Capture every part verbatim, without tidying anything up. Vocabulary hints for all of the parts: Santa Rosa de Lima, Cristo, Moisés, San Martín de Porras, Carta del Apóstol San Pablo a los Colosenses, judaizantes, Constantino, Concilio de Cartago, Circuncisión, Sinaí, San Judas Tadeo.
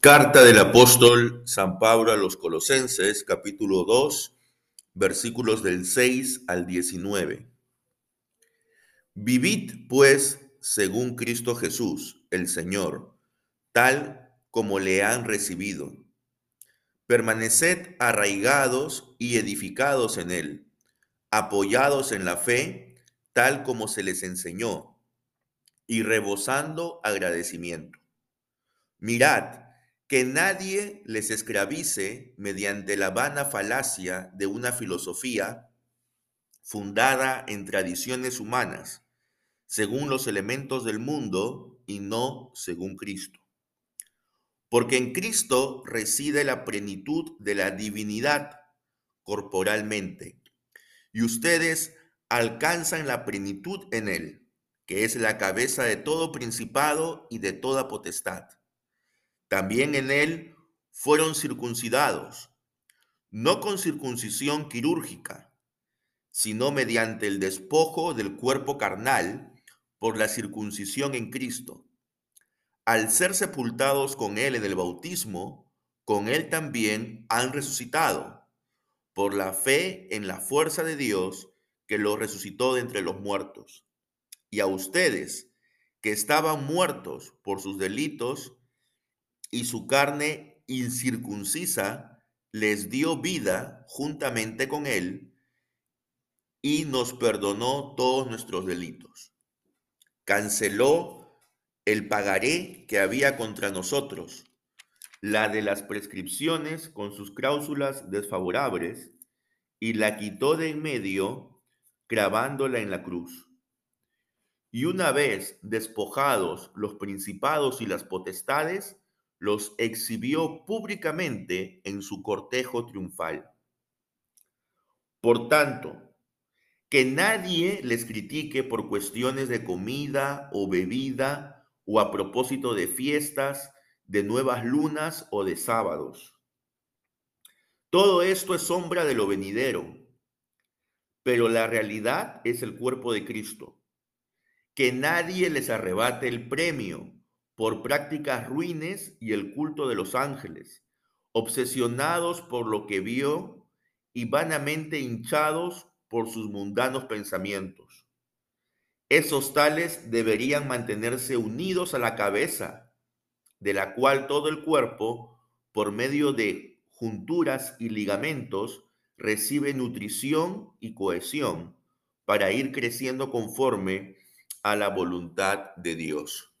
Carta del Apóstol San Pablo a los Colosenses, capítulo dos, versículos del seis al diecinueve. Vivid, pues, según Cristo Jesús, el Señor, tal como le han recibido. Permaneced arraigados y edificados en él, apoyados en la fe, tal como se les enseñó, y rebosando agradecimiento. Mirad, que nadie les esclavice mediante la vana falacia de una filosofía fundada en tradiciones humanas, según los elementos del mundo y no según Cristo. Porque en Cristo reside la plenitud de la divinidad corporalmente, y ustedes alcanzan la plenitud en él, que es la cabeza de todo principado y de toda potestad. También en él fueron circuncidados, no con circuncisión quirúrgica, sino mediante el despojo del cuerpo carnal por la circuncisión en Cristo. Al ser sepultados con él en el bautismo, con él también han resucitado, por la fe en la fuerza de Dios que los resucitó de entre los muertos. Y a ustedes, que estaban muertos por sus delitos, y su carne incircuncisa les dio vida juntamente con él y nos perdonó todos nuestros delitos. Canceló el pagaré que había contra nosotros, la de las prescripciones con sus cláusulas desfavorables, y la quitó de en medio, clavándola en la cruz. Y una vez despojados los principados y las potestades, los exhibió públicamente en su cortejo triunfal. Por tanto, que nadie les critique por cuestiones de comida o bebida o a propósito de fiestas, de nuevas lunas o de sábados. Todo esto es sombra de lo venidero, pero la realidad es el cuerpo de Cristo. Que nadie les arrebate el premio por prácticas ruines y el culto de los ángeles, obsesionados por lo que vio y vanamente hinchados por sus mundanos pensamientos. Esos tales deberían mantenerse unidos a la cabeza, de la cual todo el cuerpo, por medio de junturas y ligamentos, recibe nutrición y cohesión para ir creciendo conforme a la voluntad de Dios.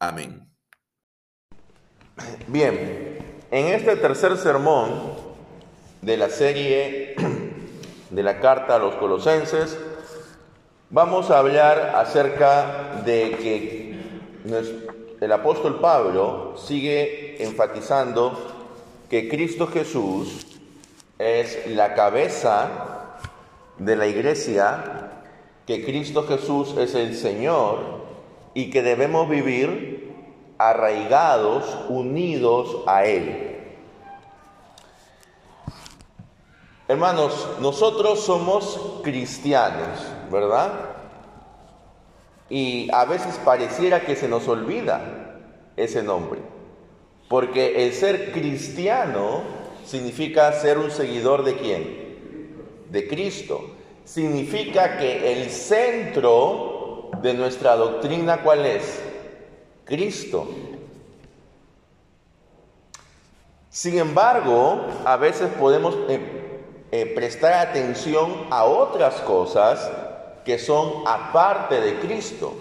Amén. Bien, en este tercer sermón de la serie de la Carta a los Colosenses, vamos a hablar acerca de que el apóstol Pablo sigue enfatizando que Cristo Jesús es la cabeza de la iglesia, que Cristo Jesús es el Señor, y que debemos vivir arraigados, unidos a él. Hermanos, nosotros somos cristianos, ¿verdad? Y a veces pareciera que se nos olvida ese nombre, porque el ser cristiano significa ser un seguidor ¿de quién? De Cristo. Significa que el centro de nuestra doctrina, ¿cuál es? Cristo. Sin embargo, a veces podemos eh, eh, prestar atención a otras cosas que son aparte de Cristo.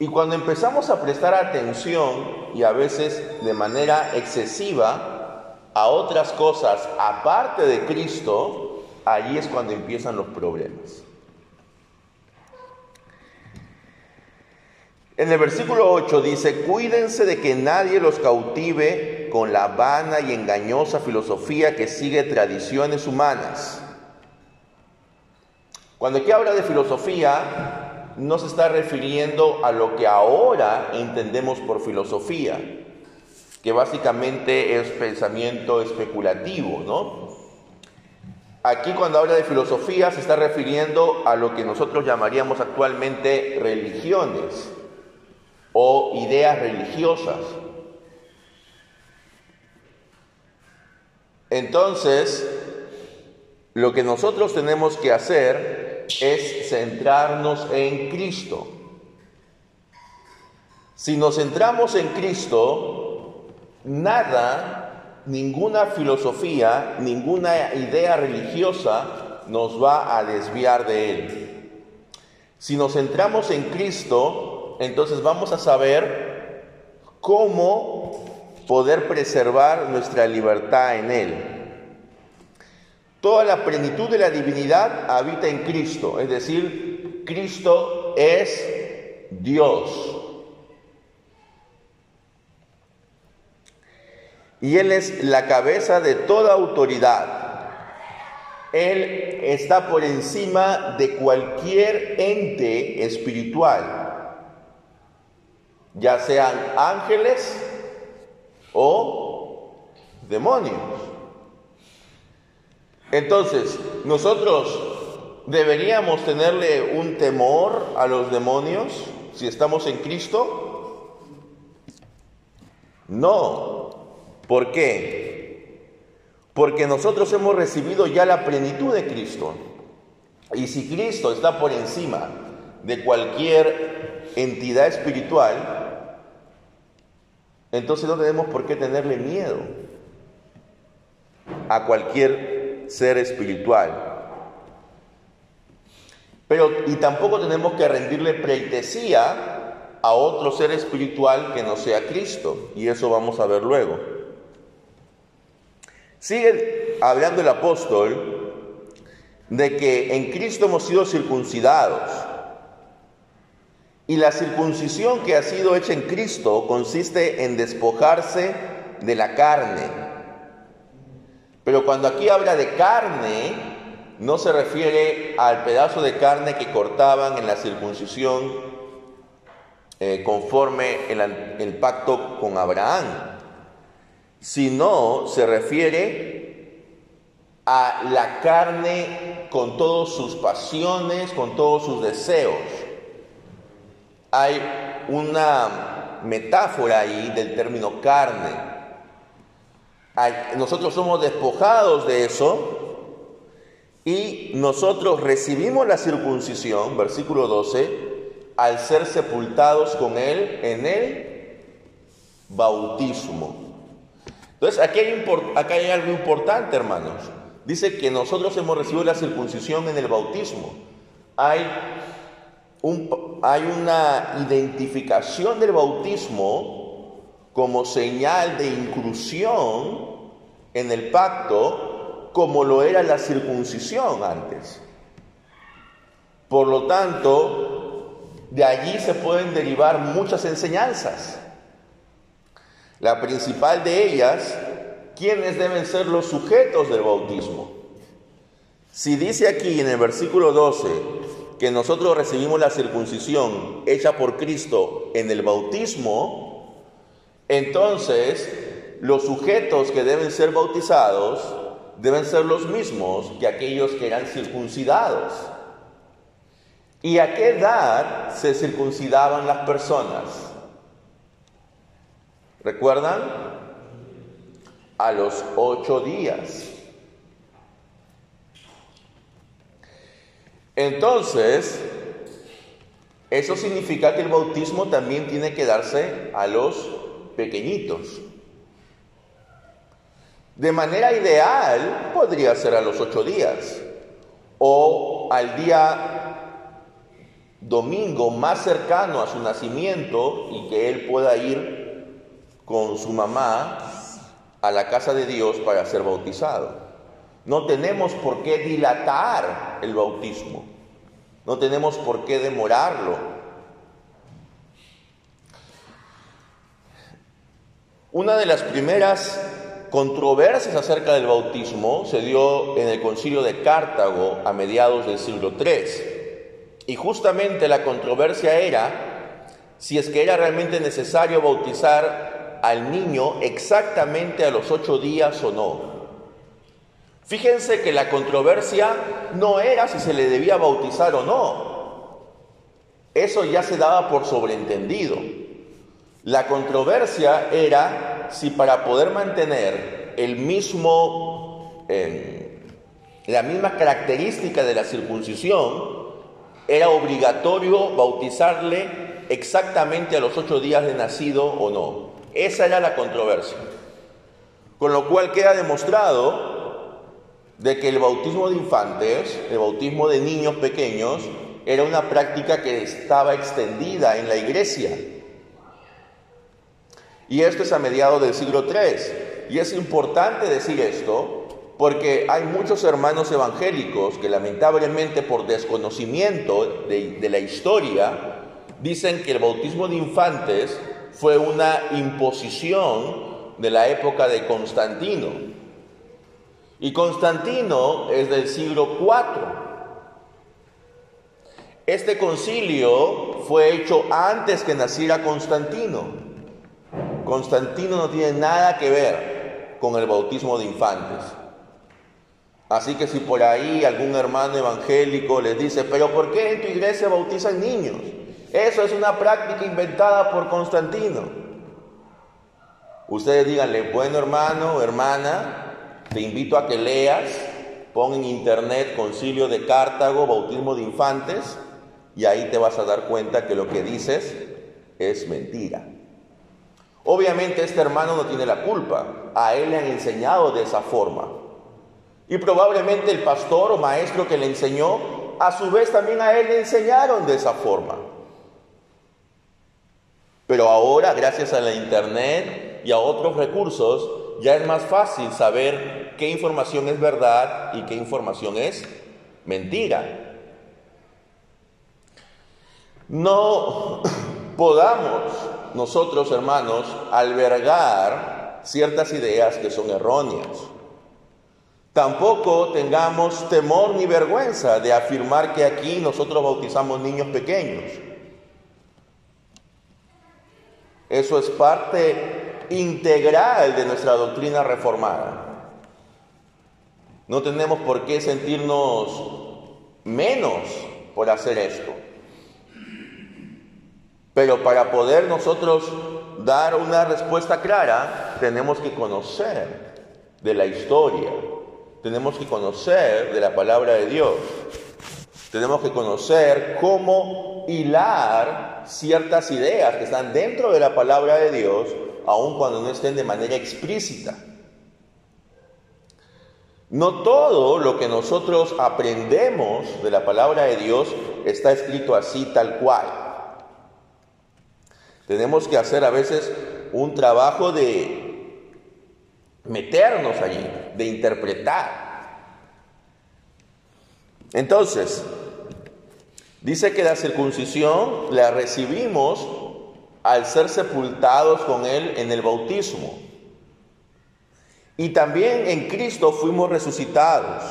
Y cuando empezamos a prestar atención, y a veces de manera excesiva, a otras cosas aparte de Cristo, allí es cuando empiezan los problemas. En el versículo ocho dice: cuídense de que nadie los cautive con la vana y engañosa filosofía que sigue tradiciones humanas. Cuando aquí habla de filosofía, no se está refiriendo a lo que ahora entendemos por filosofía, que básicamente es pensamiento especulativo, ¿no? Aquí cuando habla de filosofía se está refiriendo a lo que nosotros llamaríamos actualmente religiones o ideas religiosas. Entonces, lo que nosotros tenemos que hacer es centrarnos en Cristo. Si nos centramos en Cristo, nada, ninguna filosofía, ninguna idea religiosa nos va a desviar de Él. Si nos centramos en Cristo, entonces vamos a saber cómo poder preservar nuestra libertad en Él. Toda la plenitud de la divinidad habita en Cristo, es decir, Cristo es Dios. Y Él es la cabeza de toda autoridad. Él está por encima de cualquier ente espiritual, ya sean ángeles o demonios. Entonces, nosotros deberíamos tenerle un temor a los demonios si estamos en Cristo. No. ¿Por qué? Porque nosotros hemos recibido ya la plenitud de Cristo. Y si Cristo está por encima de cualquier entidad espiritual, entonces no tenemos por qué tenerle miedo a cualquier ser espiritual. Pero, y tampoco tenemos que rendirle pleitesía a otro ser espiritual que no sea Cristo. Y eso vamos a ver luego. Sigue hablando el apóstol de que en Cristo hemos sido circuncidados. Y la circuncisión que ha sido hecha en Cristo consiste en despojarse de la carne. Pero cuando aquí habla de carne, no se refiere al pedazo de carne que cortaban en la circuncisión eh, conforme el, el pacto con Abraham. Sino se refiere a la carne con todas sus pasiones, con todos sus deseos. Hay una metáfora ahí del término carne. Nosotros somos despojados de eso y nosotros recibimos la circuncisión, versículo doce, al ser sepultados con Él en el bautismo. Entonces, aquí hay, acá hay algo importante, hermanos. Dice que nosotros hemos recibido la circuncisión en el bautismo. Hay, un, hay una identificación del bautismo como señal de inclusión en el pacto, como lo era la circuncisión antes. Por lo tanto, de allí se pueden derivar muchas enseñanzas. La principal de ellas, ¿quiénes deben ser los sujetos del bautismo? Si dice aquí en el versículo doce que nosotros recibimos la circuncisión hecha por Cristo en el bautismo, entonces los sujetos que deben ser bautizados deben ser los mismos que aquellos que eran circuncidados. ¿Y a qué edad se circuncidaban las personas? ¿Recuerdan? A los ocho días. Entonces, eso significa que el bautismo también tiene que darse a los pequeñitos. De manera ideal, podría ser a los ocho días. O al día domingo más cercano a su nacimiento y que él pueda ir con su mamá a la casa de Dios para ser bautizado. No tenemos por qué dilatar el bautismo. No tenemos por qué demorarlo. Una de las primeras controversias acerca del bautismo se dio en el Concilio de Cartago a mediados del siglo tercero. Y justamente la controversia era si es que era realmente necesario bautizar al niño exactamente a los ocho días o no. Fíjense que la controversia no era si se le debía bautizar o no. Eso ya se daba por sobreentendido. La controversia era si para poder mantener el mismo, eh, la misma característica de la circuncisión, era obligatorio bautizarle exactamente a los ocho días de nacido o no. Esa era la controversia. Con lo cual queda demostrado de que el bautismo de infantes, el bautismo de niños pequeños, era una práctica que estaba extendida en la iglesia. Y esto es a mediados del siglo tercero. Y es importante decir esto porque hay muchos hermanos evangélicos que lamentablemente por desconocimiento de, de la historia dicen que el bautismo de infantes fue una imposición de la época de Constantino. Y Constantino es del siglo cuarto. Este concilio fue hecho antes que naciera Constantino. Constantino no tiene nada que ver con el bautismo de infantes. Así que si por ahí algún hermano evangélico les dice, pero ¿por qué en tu iglesia bautizan niños? Eso es una práctica inventada por Constantino. Ustedes díganle, bueno hermano, hermana, te invito a que leas, pon en internet Concilio de Cartago, bautismo de infantes, y ahí te vas a dar cuenta que lo que dices es mentira. Obviamente este hermano no tiene la culpa, a él le han enseñado de esa forma. Y probablemente el pastor o maestro que le enseñó, a su vez también a él le enseñaron de esa forma. Pero ahora, gracias a la internet y a otros recursos, ya es más fácil saber qué información es verdad y qué información es mentira. No podamos nosotros, hermanos, albergar ciertas ideas que son erróneas. Tampoco tengamos temor ni vergüenza de afirmar que aquí nosotros bautizamos niños pequeños. Eso es parte integral de nuestra doctrina reformada. No tenemos por qué sentirnos menos por hacer esto. Pero para poder nosotros dar una respuesta clara, tenemos que conocer de la historia, tenemos que conocer de la palabra de Dios, tenemos que conocer cómo hilar ciertas ideas que están dentro de la palabra de Dios, aun cuando no estén de manera explícita. No todo lo que nosotros aprendemos de la palabra de Dios está escrito así, tal cual. Tenemos que hacer a veces un trabajo de meternos allí, de interpretar. Entonces, dice que la circuncisión la recibimos al ser sepultados con Él en el bautismo. Y también en Cristo fuimos resucitados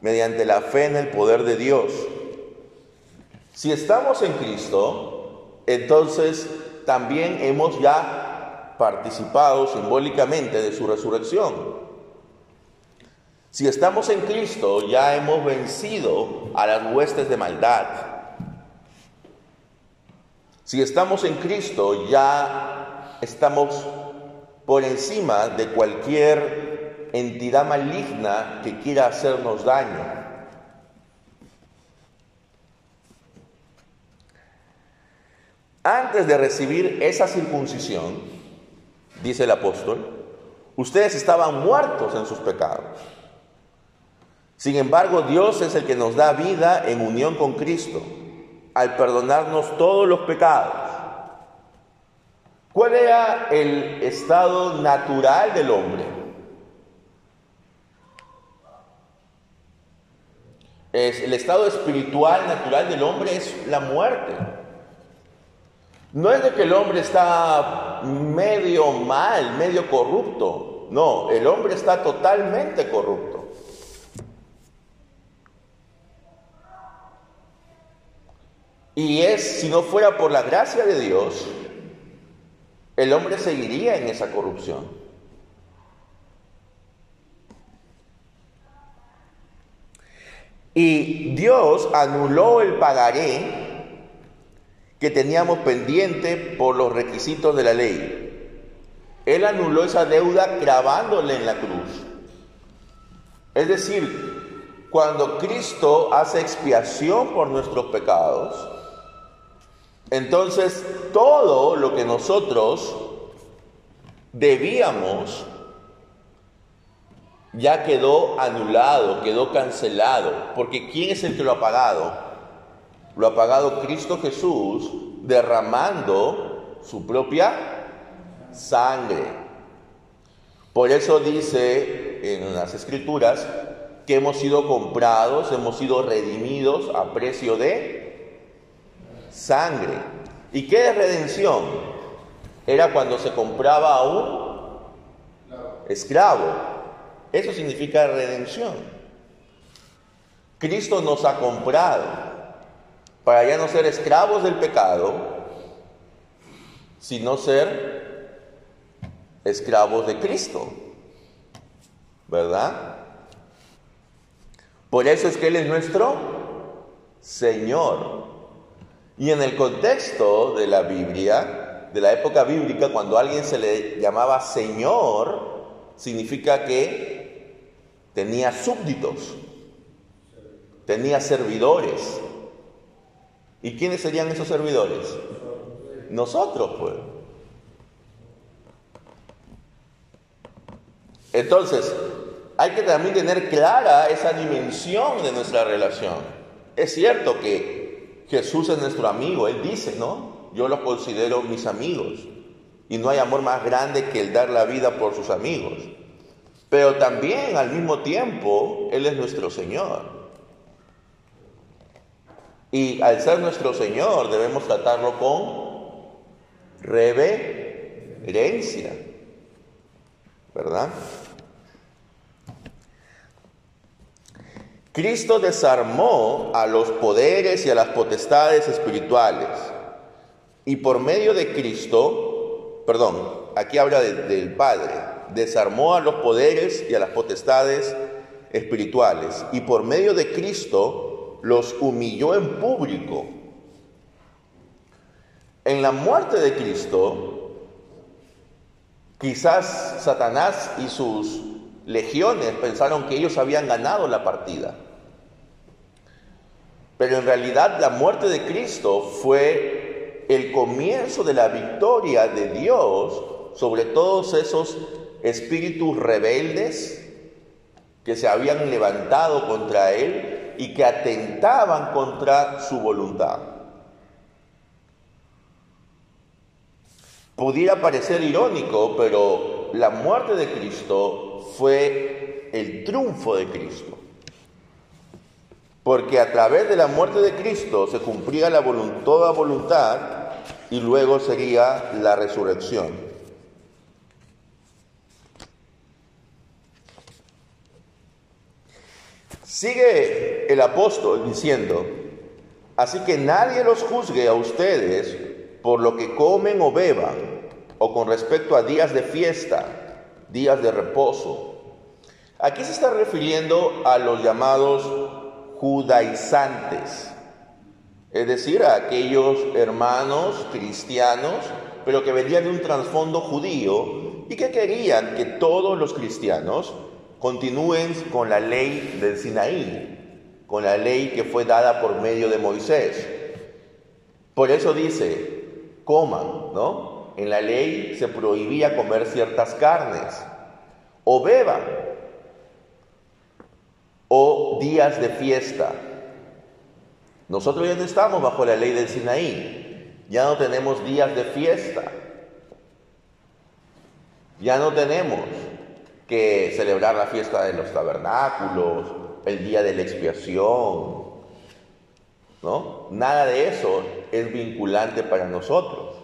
mediante la fe en el poder de Dios. Si estamos en Cristo, entonces también hemos ya participado simbólicamente de su resurrección. Si estamos en Cristo, ya hemos vencido a las huestes de maldad. Si estamos en Cristo, ya estamos por encima de cualquier entidad maligna que quiera hacernos daño. Antes de recibir esa circuncisión, dice el apóstol, ustedes estaban muertos en sus pecados. Sin embargo, Dios es el que nos da vida en unión con Cristo, al perdonarnos todos los pecados. ¿Cuál era el estado natural del hombre? Es, el estado espiritual natural del hombre es la muerte. No es de que el hombre está medio mal, medio corrupto. No, el hombre está totalmente corrupto. Y es, si no fuera por la gracia de Dios, el hombre seguiría en esa corrupción. Y Dios anuló el pagaré que teníamos pendiente por los requisitos de la ley. Él anuló esa deuda clavándole en la cruz. Es decir, cuando Cristo hace expiación por nuestros pecados, entonces todo lo que nosotros debíamos ya quedó anulado, quedó cancelado. Porque ¿quién es el que lo ha pagado? Lo ha pagado Cristo Jesús derramando su propia sangre. Por eso dice en las Escrituras que hemos sido comprados, hemos sido redimidos a precio de sangre. ¿Y qué es redención? Era cuando se compraba a un esclavo. Eso significa redención. Cristo nos ha comprado para ya no ser esclavos del pecado, sino ser esclavos de Cristo, ¿verdad? Por eso es que Él es nuestro Señor. Y en el contexto de la Biblia, de la época bíblica, cuando a alguien se le llamaba Señor, significa que tenía súbditos, tenía servidores. ¿Y quiénes serían esos servidores? Nosotros, pues. Entonces, hay que también tener clara esa dimensión de nuestra relación. Es cierto que Jesús es nuestro amigo, Él dice, ¿no? Yo los considero mis amigos. Y no hay amor más grande que el dar la vida por sus amigos. Pero también, al mismo tiempo, Él es nuestro Señor. Y al ser nuestro Señor, debemos tratarlo con reverencia, ¿verdad? Cristo desarmó a los poderes y a las potestades espirituales. Y por medio de Cristo, perdón, aquí habla de, del Padre, desarmó a los poderes y a las potestades espirituales y por medio de Cristo los humilló en público. En la muerte de Cristo, quizás Satanás y sus legiones pensaron que ellos habían ganado la partida. Pero en realidad la muerte de Cristo fue el comienzo de la victoria de Dios sobre todos esos espíritus rebeldes que se habían levantado contra Él y que atentaban contra su voluntad. Pudiera parecer irónico, pero la muerte de Cristo fue el triunfo de Cristo. Porque a través de la muerte de Cristo se cumplía la volunt- toda voluntad y luego sería la resurrección. Sigue el apóstol diciendo, así que nadie los juzgue a ustedes por lo que comen o beban, o con respecto a días de fiesta, días de reposo. Aquí se está refiriendo a los llamados judaizantes, es decir, a aquellos hermanos cristianos, pero que venían de un trasfondo judío y que querían que todos los cristianos continúen con la ley del Sinaí, con la ley que fue dada por medio de Moisés. Por eso dice, coman, ¿no? En la ley se prohibía comer ciertas carnes, o beban, o días de fiesta. Nosotros ya no estamos bajo la ley del Sinaí, ya no tenemos días de fiesta, ya no tenemos que celebrar la fiesta de los tabernáculos, el día de la expiación, ¿no? Nada de eso es vinculante para nosotros.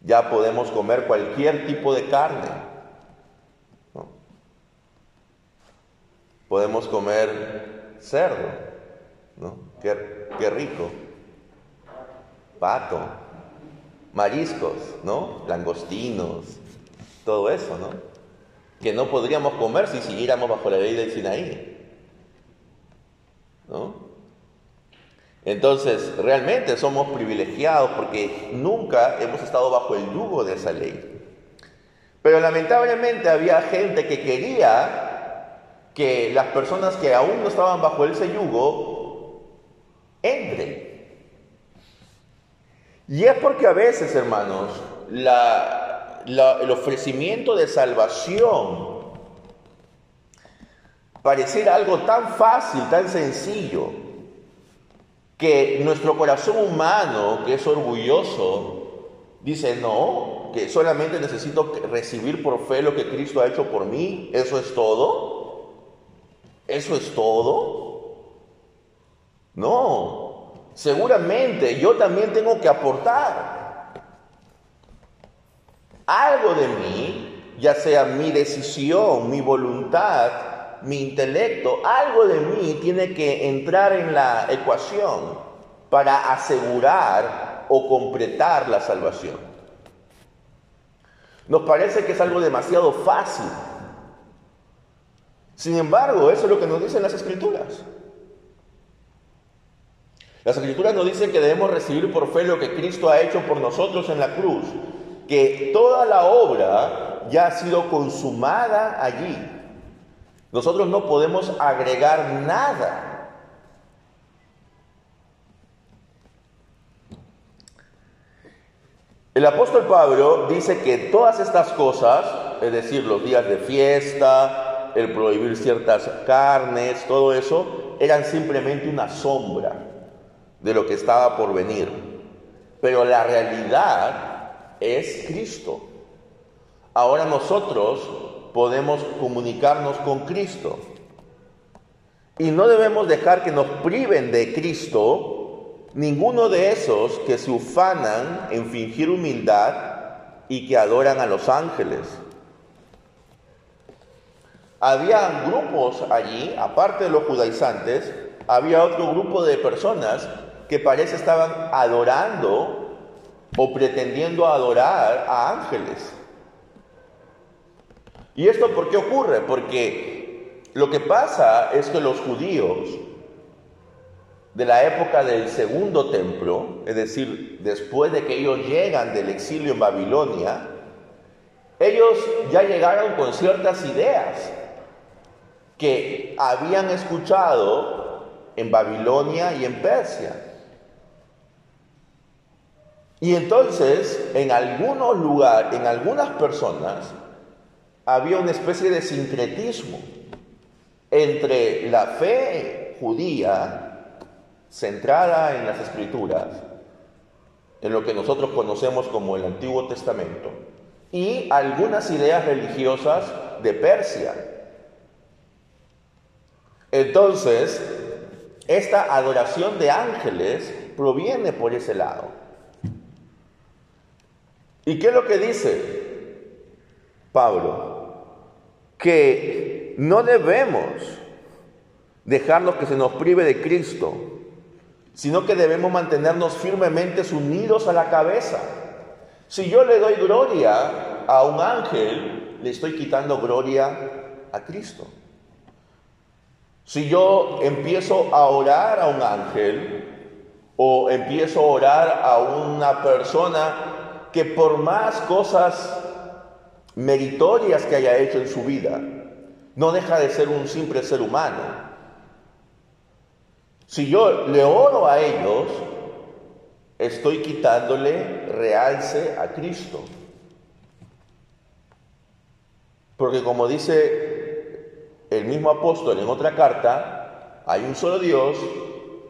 Ya podemos comer cualquier tipo de carne, ¿no? Podemos comer cerdo, ¿no? Qué, qué rico. Pato, mariscos, ¿no? Langostinos, todo eso, ¿no? Que no podríamos comer si siguiéramos bajo la ley del Sinaí, ¿no? Entonces, realmente somos privilegiados porque nunca hemos estado bajo el yugo de esa ley. Pero lamentablemente había gente que quería que las personas que aún no estaban bajo ese yugo entren. Y es porque a veces, hermanos, la, la, el ofrecimiento de salvación pareciera algo tan fácil, tan sencillo, que nuestro corazón humano, que es orgulloso, dice, no, que solamente necesito recibir por fe lo que Cristo ha hecho por mí, ¿eso es todo? ¿Eso es todo? No, seguramente yo también tengo que aportar algo de mí, ya sea mi decisión, mi voluntad, mi intelecto, algo de mí tiene que entrar en la ecuación para asegurar o completar la salvación. Nos parece que es algo demasiado fácil. Sin embargo, eso es lo que nos dicen las Escrituras. Las Escrituras nos dicen que debemos recibir por fe lo que Cristo ha hecho por nosotros en la cruz, que toda la obra ya ha sido consumada allí. Nosotros no podemos agregar nada. El apóstol Pablo dice que todas estas cosas, es decir, los días de fiesta, el prohibir ciertas carnes, todo eso, eran simplemente una sombra de lo que estaba por venir. Pero la realidad es Cristo. Ahora nosotros podemos comunicarnos con Cristo. Y no debemos dejar que nos priven de Cristo ninguno de esos que se ufanan en fingir humildad y que adoran a los ángeles. Había grupos allí, aparte de los judaizantes, había otro grupo de personas que parece estaban adorando o pretendiendo adorar a ángeles. ¿Y esto por qué ocurre? Porque lo que pasa es que los judíos de la época del segundo templo, es decir, después de que ellos llegan del exilio en Babilonia, ellos ya llegaron con ciertas ideas que habían escuchado en Babilonia y en Persia. Y entonces, en algunos lugares, en algunas personas, había una especie de sincretismo entre la fe judía centrada en las Escrituras, en lo que nosotros conocemos como el Antiguo Testamento, y algunas ideas religiosas de Persia. Entonces, esta adoración de ángeles proviene por ese lado. ¿Y qué es lo que dice Pablo? Que no debemos dejarnos que se nos prive de Cristo, sino que debemos mantenernos firmemente unidos a la cabeza. Si yo le doy gloria a un ángel, le estoy quitando gloria a Cristo. Si yo empiezo a orar a un ángel, o empiezo a orar a una persona que por más cosas meritorias que haya hecho en su vida, no deja de ser un simple ser humano. Si yo le oro a ellos, estoy quitándole realce a Cristo. Porque como dice el mismo apóstol en otra carta, hay un solo Dios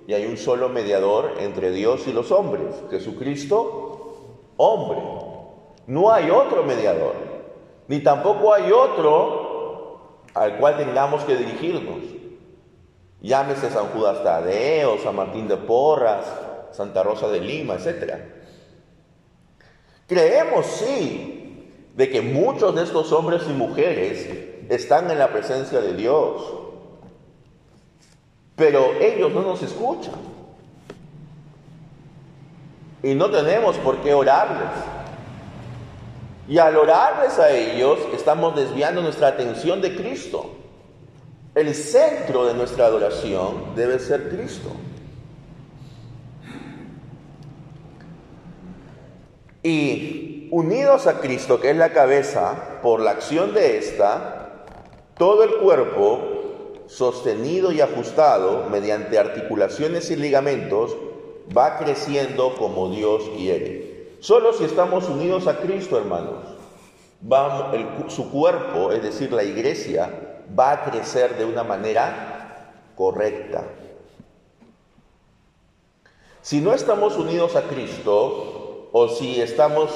y hay un solo mediador entre Dios y los hombres, Jesucristo, hombre. No hay otro mediador. Ni tampoco hay otro al cual tengamos que dirigirnos. Llámese San Judas Tadeo, San Martín de Porras, Santa Rosa de Lima, etcétera. Creemos, sí, de que muchos de estos hombres y mujeres están en la presencia de Dios. Pero ellos no nos escuchan. Y no tenemos por qué orarles. Y al orarles a ellos, estamos desviando nuestra atención de Cristo. El centro de nuestra adoración debe ser Cristo. Y unidos a Cristo, que es la cabeza, por la acción de ésta, todo el cuerpo, sostenido y ajustado mediante articulaciones y ligamentos, va creciendo como Dios quiere. Solo si estamos unidos a Cristo, hermanos, va el, su cuerpo, es decir, la iglesia, va a crecer de una manera correcta. Si no estamos unidos a Cristo, o si estamos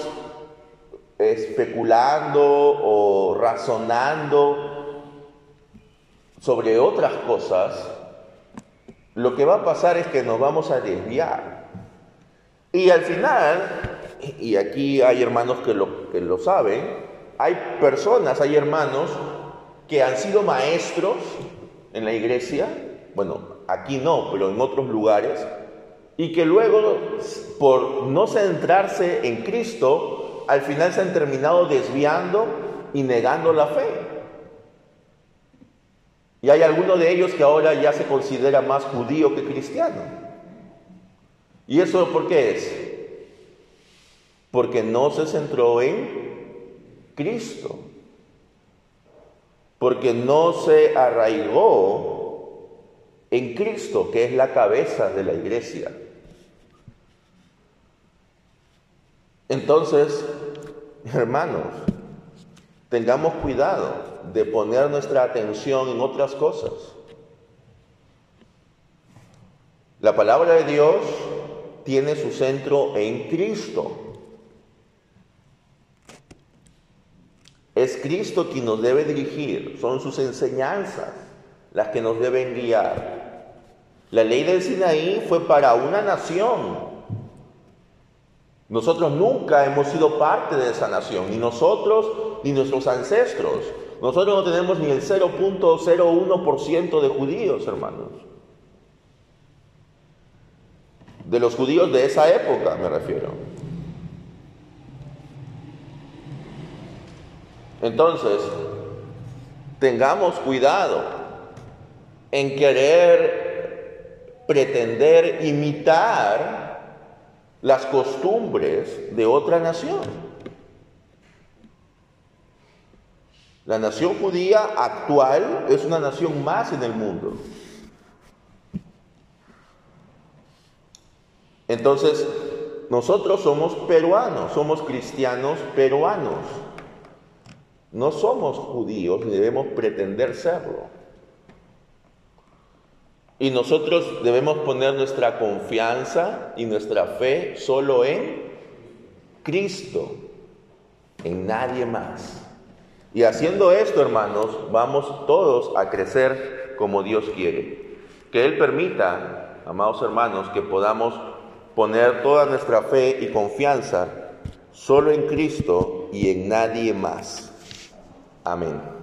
especulando o razonando sobre otras cosas, lo que va a pasar es que nos vamos a desviar. Y al final, y aquí hay hermanos que lo, que lo saben, hay personas, hay hermanos que han sido maestros en la iglesia, bueno, aquí no, pero en otros lugares, y que luego, por no centrarse en Cristo, al final se han terminado desviando y negando la fe. Y hay alguno de ellos que ahora ya se considera más judío que cristiano. ¿Y eso por qué es? Porque no se centró en Cristo. Porque no se arraigó en Cristo, que es la cabeza de la iglesia. Entonces, hermanos, tengamos cuidado de poner nuestra atención en otras cosas. La palabra de Dios tiene su centro en Cristo. Es Cristo quien nos debe dirigir, son sus enseñanzas las que nos deben guiar. La ley del Sinaí fue para una nación. Nosotros nunca hemos sido parte de esa nación, ni nosotros ni nuestros ancestros. Nosotros no tenemos ni el cero punto cero uno por ciento de judíos, hermanos. De los judíos de esa época, me refiero. Entonces, tengamos cuidado en querer pretender imitar las costumbres de otra nación. La nación judía actual es una nación más en el mundo. Entonces, nosotros somos peruanos, somos cristianos peruanos. No somos judíos, ni debemos pretender serlo. Y nosotros debemos poner nuestra confianza y nuestra fe solo en Cristo, en nadie más. Y haciendo esto, hermanos, vamos todos a crecer como Dios quiere. Que Él permita, amados hermanos, que podamos poner toda nuestra fe y confianza solo en Cristo y en nadie más. Amén.